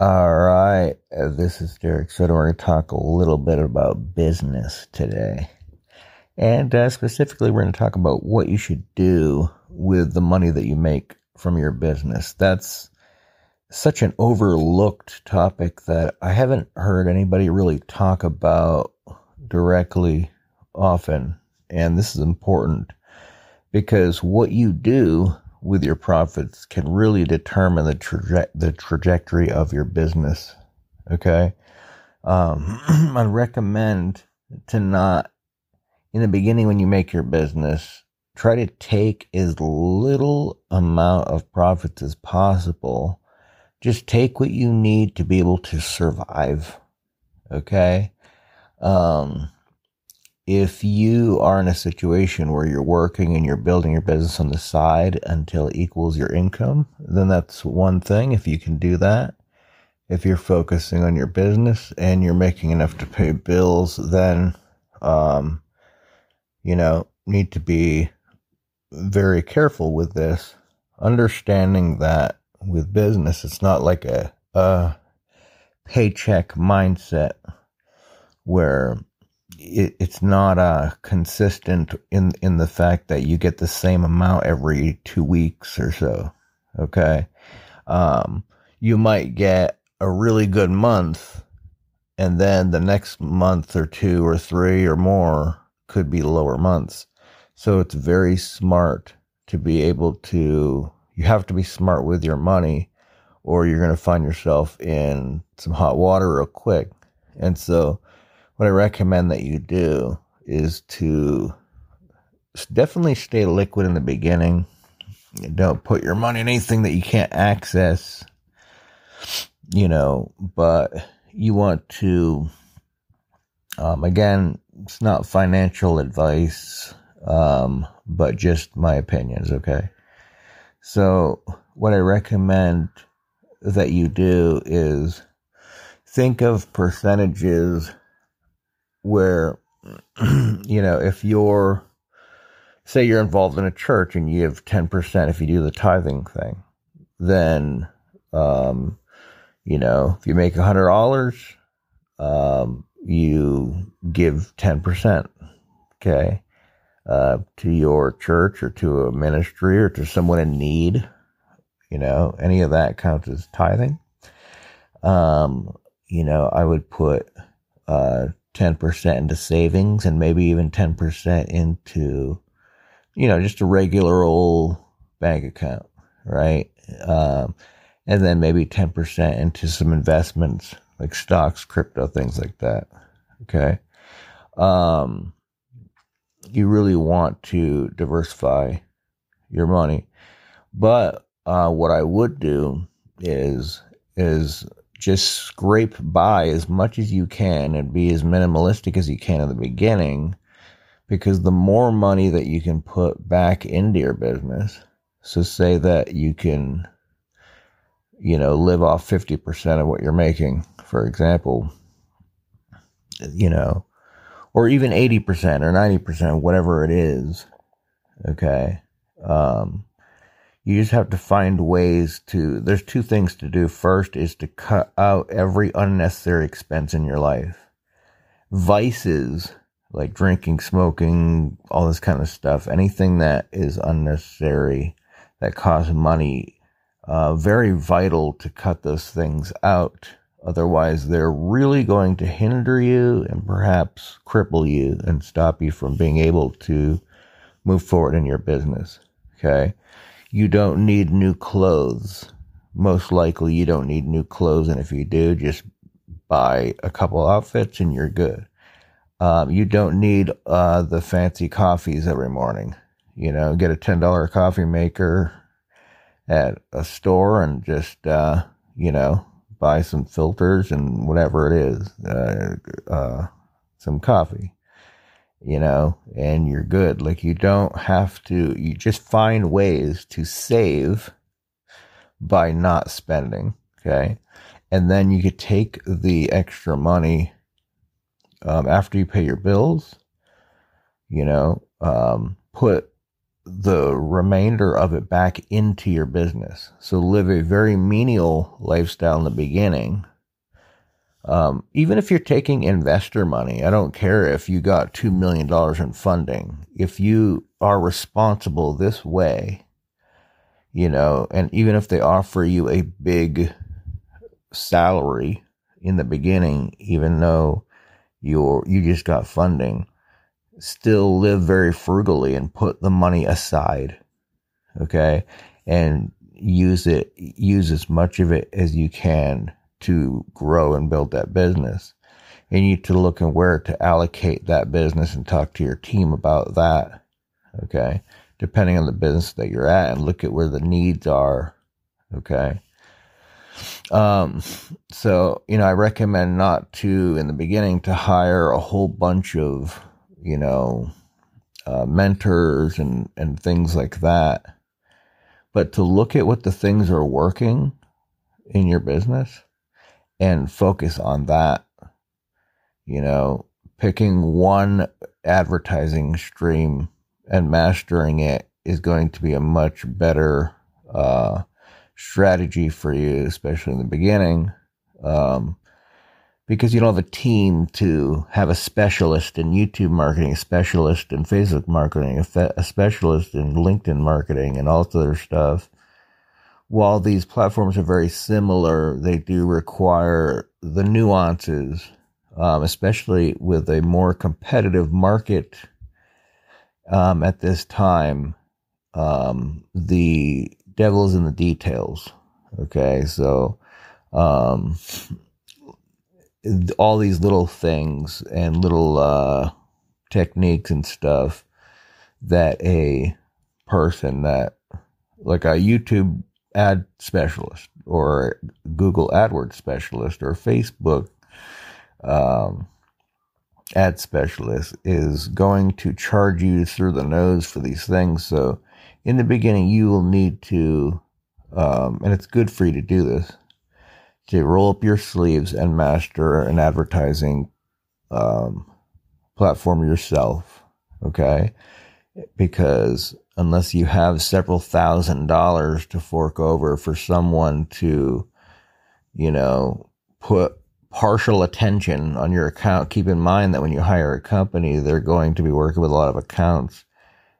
All right, this is Derek Soto. We're going to talk a little bit about business today. And specifically, we're going to talk about what you should do with the money that you make from your business. That's such an overlooked topic that I haven't heard anybody really talk about directly often. And this is important because what you do with your profits can really determine the trajectory of your business, okay? I recommend to not, in the beginning when you make your business, try to take as little amount of profits as possible. Just take what you need to be able to survive, okay? If you are in a situation where you're working and you're building your business on the side until it equals your income, then that's one thing if you can do that. If you're focusing on your business and you're making enough to pay bills, then, need to be very careful with this. Understanding that with business, it's not like a paycheck mindset where it's not consistent in the fact that you get the same amount every 2 weeks or so, okay? You might get a really good month, and then the next month or two or three or more could be lower months. So it's very smart to be able to, you have to be smart with your money, or you're going to find yourself in some hot water real quick. And so what I recommend that you do is to definitely stay liquid in the beginning. Don't put your money in anything that you can't access, but you want to, again, it's not financial advice, but just my opinions, okay? So what I recommend that you do is think of percentages where, if you're, say you're involved in a church and you have 10%, if you do the tithing thing, then, if you make $100, you give 10%, okay, to your church or to a ministry or to someone in need, any of that counts as tithing. I would put, 10% into savings and maybe even 10% into, just a regular old bank account, right? And then maybe 10% into some investments like stocks, crypto, things like that, okay? You really want to diversify your money. But what I would do is just scrape by as much as you can and be as minimalistic as you can in the beginning, because the more money that you can put back into your business, so say that you can, live off 50% of what you're making, for example, or even 80% or 90%, whatever it is, okay? You just have to find ways to, there's two things to do. First is to cut out every unnecessary expense in your life. Vices, like drinking, smoking, all this kind of stuff, anything that is unnecessary, that costs money, very vital to cut those things out. Otherwise, they're really going to hinder you and perhaps cripple you and stop you from being able to move forward in your business, okay? You don't need new clothes. Most likely you don't need new clothes. And if you do, just buy a couple outfits and you're good. You don't need the fancy coffees every morning. Get a $10 coffee maker at a store and just, buy some filters and whatever it is, some coffee. And you're good. Like, you don't have to, you just find ways to save by not spending, okay? And then you could take the extra money after you pay your bills, put the remainder of it back into your business. So live a very menial lifestyle in the beginning. Even if you're taking investor money, I don't care if you got $2 million in funding. If you are responsible this way, you know, and even if they offer you a big salary in the beginning, even though you just got funding, still live very frugally and put the money aside, okay? And use as much of it as you can to grow and build that business. You need to look and where to allocate that business and talk to your team about that, okay? Depending on the business that you're at, and look at where the needs are, okay? So, you know, I recommend not to, in the beginning, to hire a whole bunch of, you know, mentors and things like that, but to look at what the things are working in your business and focus on that, you know, picking one advertising stream and mastering it is going to be a much better, strategy for you, especially in the beginning. Because you don't have a team to have a specialist in YouTube marketing, a specialist in Facebook marketing, a specialist in LinkedIn marketing, and all this other stuff. While these platforms are very similar, they do require the nuances, especially with a more competitive market at this time. The devil's in the details. Okay, so... all these little things and little techniques and stuff that a person that, like a YouTube ad specialist or Google AdWords specialist or Facebook ad specialist, is going to charge you through the nose for these things. So in the beginning, you will need to, and it's good for you to do this, to roll up your sleeves and master an advertising platform yourself, okay? Because unless you have several $1,000s to fork over for someone to, you know, put partial attention on your account, keep in mind that when you hire a company, they're going to be working with a lot of accounts.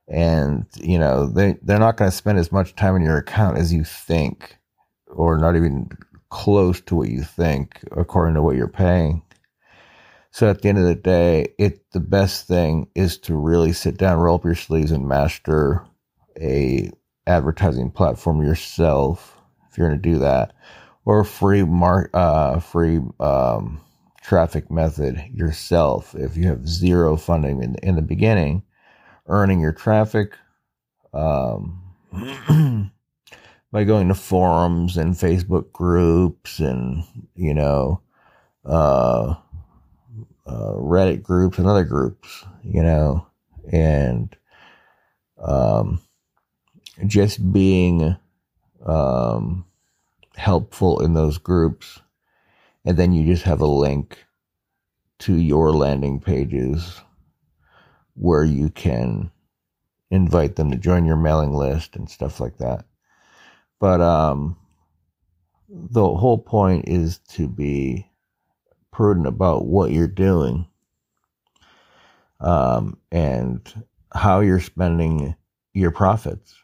And, you know, they're not going to spend as much time on your account as you think, or not even close to what you think, according to what you're paying. So at the end of the day, the best thing is to really sit down, roll up your sleeves, and master a advertising platform yourself. If you're going to do that, or free traffic method yourself. If you have zero funding in the beginning, earning your traffic. By going to forums and Facebook groups and, you know, Reddit groups and other groups, you know, and just being helpful in those groups. And then you just have a link to your landing pages where you can invite them to join your mailing list and stuff like that. But the whole point is to be prudent about what you're doing and how you're spending your profits.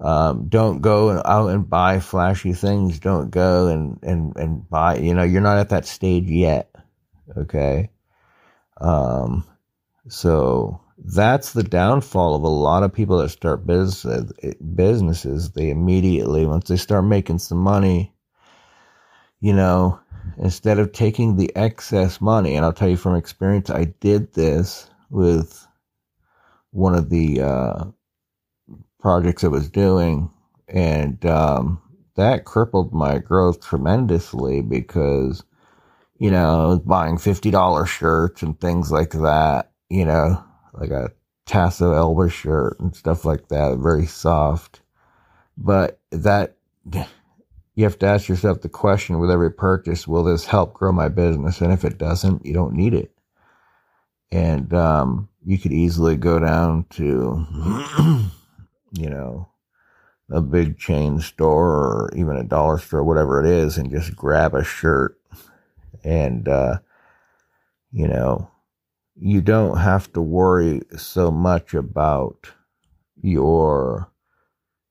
Don't go out and buy flashy things. Don't go and buy, you know, you're not at that stage yet, okay? So... that's the downfall of a lot of people that start businesses. They immediately, once they start making some money, you know, instead of taking the excess money, and I'll tell you from experience, I did this with one of the projects I was doing, and that crippled my growth tremendously because, you know, I was buying $50 shirts and things like that, you know, like a Tasso Elba shirt and stuff like that, very soft. But that, you have to ask yourself the question with every purchase, will this help grow my business? And if it doesn't, you don't need it. And you could easily go down to you know, a big chain store or even a dollar store, whatever it is, and just grab a shirt. And, you know, you don't have to worry so much about your,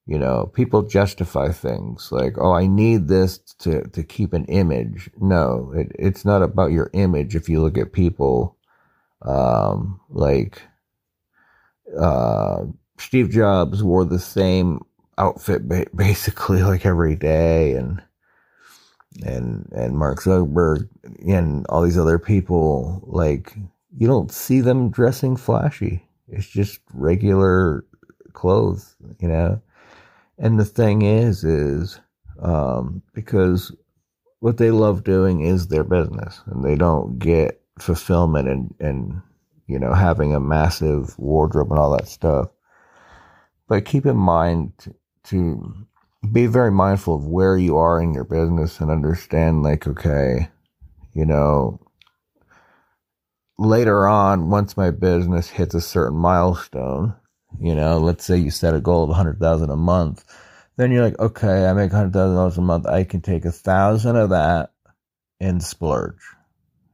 you know, people justify things like, oh, I need this to keep an image. No, it's not about your image. If you look at people, Steve Jobs wore the same outfit basically like every day, and Mark Zuckerberg and all these other people, like, you don't see them dressing flashy. It's just regular clothes, you know? And the thing is, because what they love doing is their business, and they don't get fulfillment and, you know, having a massive wardrobe and all that stuff. But keep in mind to be very mindful of where you are in your business and understand, like, okay, you know, later on, once my business hits a certain milestone, you know, let's say you set a goal of $100,000 a month, then you're like, okay, I make $100,000 a month. I can take $1,000 of that and splurge,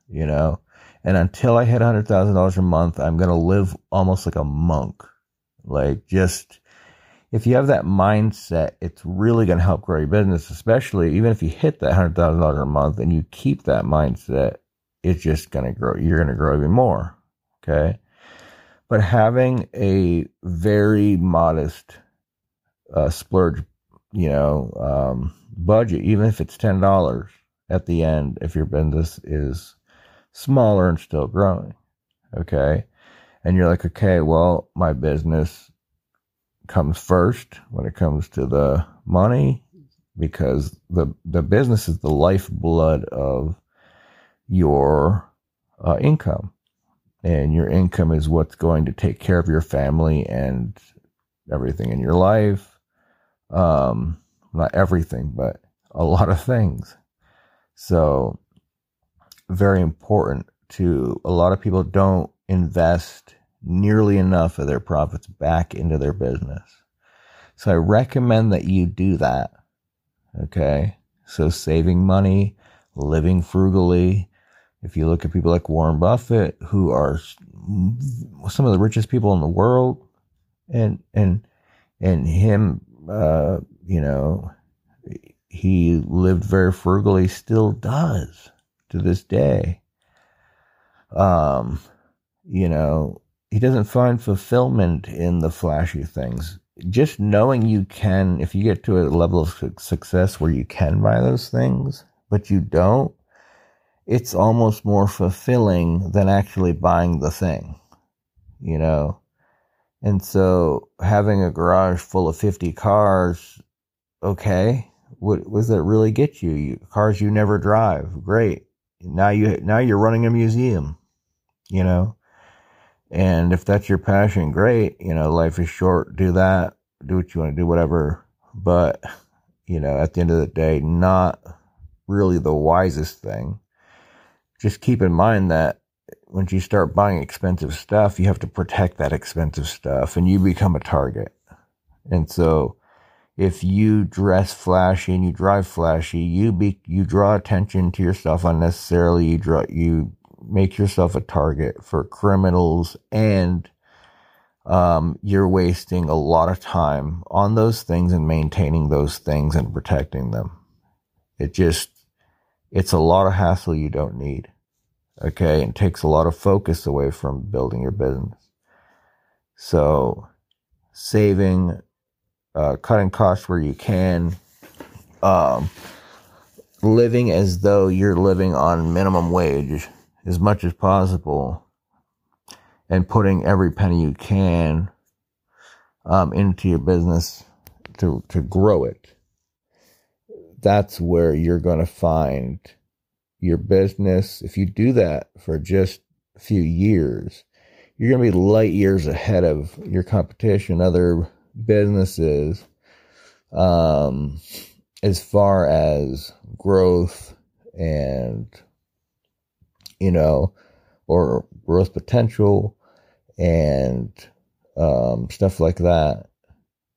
you know, and until I hit $100,000 a month, I'm going to live almost like a monk. Like, just, if you have that mindset, it's really going to help grow your business, especially even if you hit that $100,000 a month and you keep that mindset, it's just going to grow. You're going to grow even more. Okay. But having a very modest splurge, you know, budget, even if it's $10 at the end, if your business is smaller and still growing, okay, and you're like, okay, well, my business comes first when it comes to the money, because the business is the lifeblood of your income. And your income is what's going to take care of your family and everything in your life. Not everything, but a lot of things. So very important to, a lot of people don't invest nearly enough of their profits back into their business. So I recommend that you do that. Okay. So saving money, living frugally. If you look at people like Warren Buffett, who are some of the richest people in the world, and him, you know, he lived very frugally, still does to this day. You know, he doesn't find fulfillment in the flashy things. Just knowing you can, if you get to a level of success where you can buy those things, but you don't, it's almost more fulfilling than actually buying the thing, you know? And so having a garage full of 50 cars, okay, what does that really get you? Cars you never drive, great. Now you're running a museum, you know? And if that's your passion, great. You know, life is short, do that, do what you want to do, whatever. But, you know, at the end of the day, not really the wisest thing. Just keep in mind that when you start buying expensive stuff, you have to protect that expensive stuff, and you become a target. And so if you dress flashy and you drive flashy, you draw attention to yourself unnecessarily. You make yourself a target for criminals, and you're wasting a lot of time on those things and maintaining those things and protecting them. It's a lot of hassle you don't need, okay? And takes a lot of focus away from building your business. So saving, cutting costs where you can, living as though you're living on minimum wage as much as possible, and putting every penny you can into your business to grow it. That's where you're going to find your business. If you do that for just a few years, you're going to be light years ahead of your competition, other businesses, as far as growth and, you know, or growth potential and stuff like that.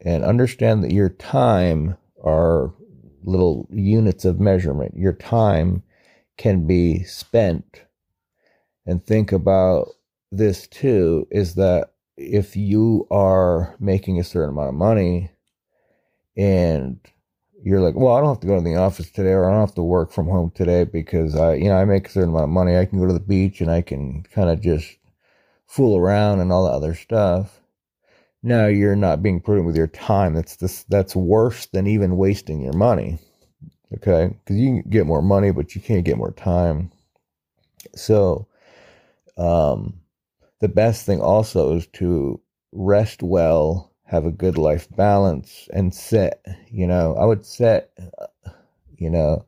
and understand that your time are little units of measurement. Your time can be spent, and think about this too, is that if you are making a certain amount of money and you're like, well, I don't have to go to the office today, or I don't have to work from home today because I make a certain amount of money. I can go to the beach and I can kind of just fool around and all that other stuff. No, you're not being prudent with your time. That's worse than even wasting your money. Okay? Because you can get more money, but you can't get more time. So, the best thing also is to rest well, have a good life balance, and set, I would set, a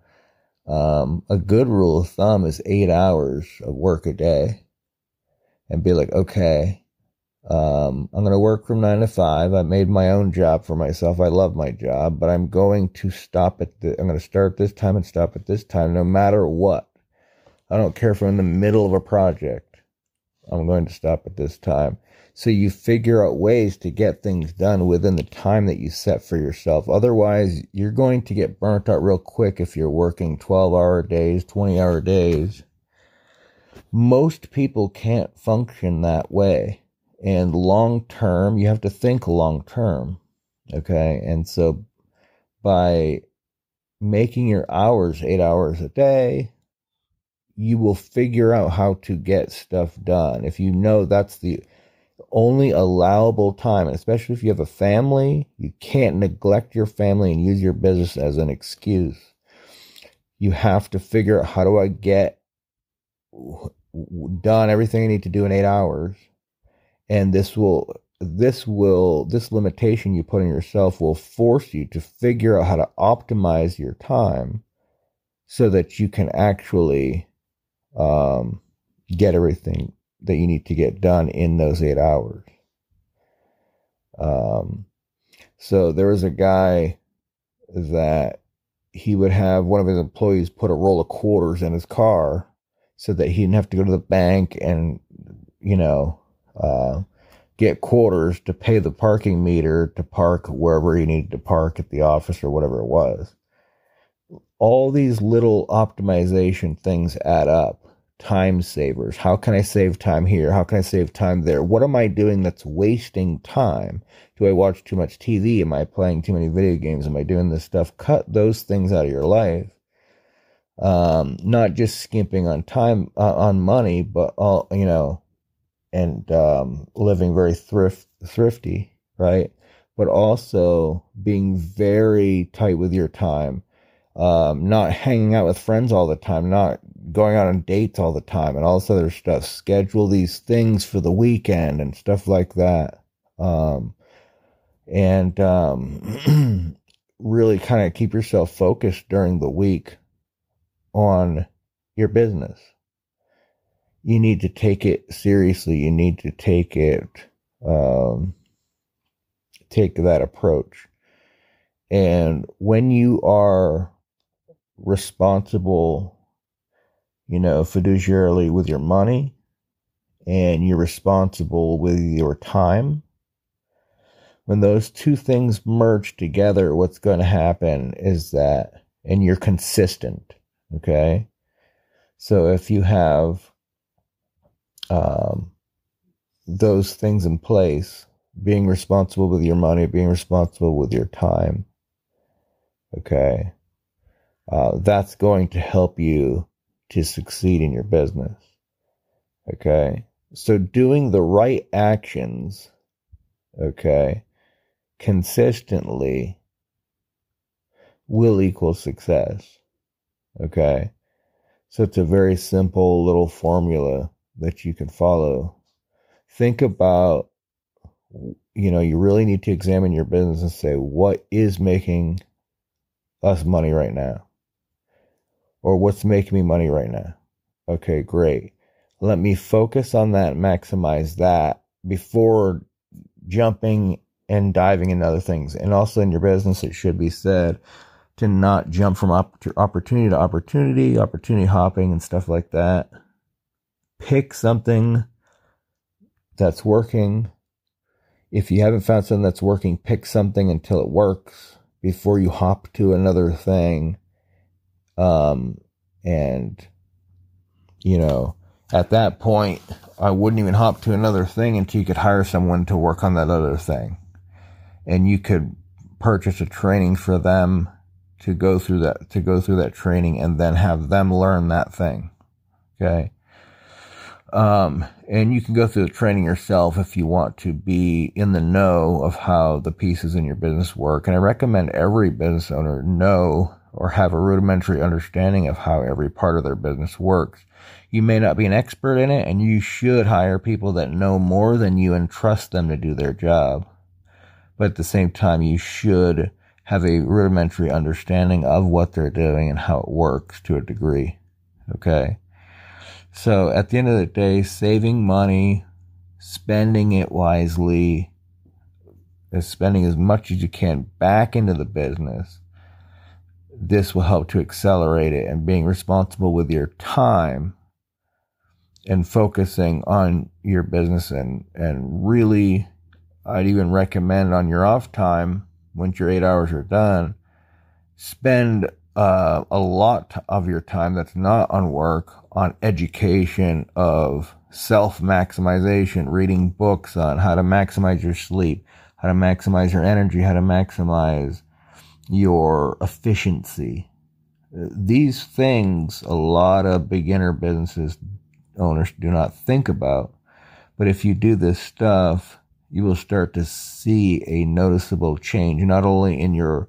good rule of thumb is 8 hours of work a day, and be like, okay, I'm going to work from 9 to 5. I made my own job for myself. I love my job, but I'm going to I'm going to start this time and stop at this time, no matter what. I don't care if I'm in the middle of a project. I'm going to stop at this time. So you figure out ways to get things done within the time that you set for yourself. Otherwise, you're going to get burnt out real quick if you're working 12-hour days, 20-hour days. Most people can't function that way. And long term, you have to think long term, okay? And so by making your hours 8 hours a day, you will figure out how to get stuff done. If you know that's the only allowable time, and especially if you have a family, you can't neglect your family and use your business as an excuse. You have to figure out, how do I get done everything I need to do in 8 hours? And this limitation you put on yourself will force you to figure out how to optimize your time so that you can actually get everything that you need to get done in those 8 hours. So there was a guy that he would have one of his employees put a roll of quarters in his car so that he didn't have to go to the bank and, get quarters to pay the parking meter to park wherever he needed to park at the office or whatever it was. All these little optimization things add up. Time savers. How can I save time here? How can I save time there? What am I doing that's wasting time? Do I watch too much TV? Am I playing too many video games? Am I doing this stuff? Cut those things out of your life. Not just skimping on time, on money, but all, and living very thrifty, right? But also being very tight with your time, not hanging out with friends all the time, not going out on dates all the time, and all this other stuff. Schedule these things for the weekend and stuff like that, and really kind of keep yourself focused during the week on your business. You need to take it seriously. You need to take that approach. And when you are responsible, fiduciarily with your money, and you're responsible with your time, when those two things merge together, what's going to happen is that, and you're consistent, okay? So if you have those things in place, being responsible with your money, being responsible with your time, okay, that's going to help you to succeed in your business, okay? So doing the right actions, okay, consistently will equal success, okay? So it's a very simple little formula that you can follow. Think about, you really need to examine your business and say, what is making us money right now? Or what's making me money right now? Okay, great. Let me focus on that and maximize that before jumping and diving into other things. And also in your business, it should be said to not jump from opportunity to opportunity, opportunity hopping and stuff like that. Pick something that's working, If you haven't found something that's working, pick something until it works before you hop to another thing. And, you know, at that point, I wouldn't even hop to another thing until you could hire someone to work on that other thing. And you could purchase a training for them to go through that, training, and then have them learn that thing. Okay. And you can go through the training yourself if you want to be in the know of how the pieces in your business work. And I recommend every business owner know or have a rudimentary understanding of how every part of their business works. You may not be an expert in it, and you should hire people that know more than you and trust them to do their job. But at the same time, you should have a rudimentary understanding of what they're doing and how it works to a degree. Okay. So at the end of the day, saving money, spending it wisely, is spending as much as you can back into the business. This will help to accelerate it, and being responsible with your time and focusing on your business, and really, I'd even recommend on your off time, once your 8 hours are done, spend a lot of your time that's not on work on education of self-maximization, reading books on how to maximize your sleep, how to maximize your energy, how to maximize your efficiency. These things a lot of beginner businesses owners do not think about. But if you do this stuff, you will start to see a noticeable change, not only in your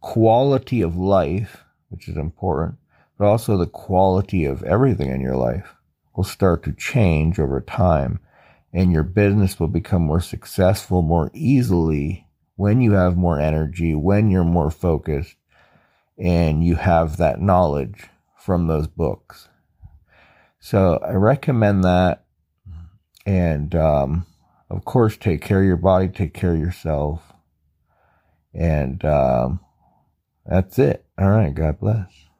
quality of life, which is important, but also the quality of everything in your life will start to change over time, and your business will become more successful more easily when you have more energy, when you're more focused, and you have that knowledge from those books. So I recommend that, and of course, take care of your body, take care of yourself, and that's it. All right, God bless.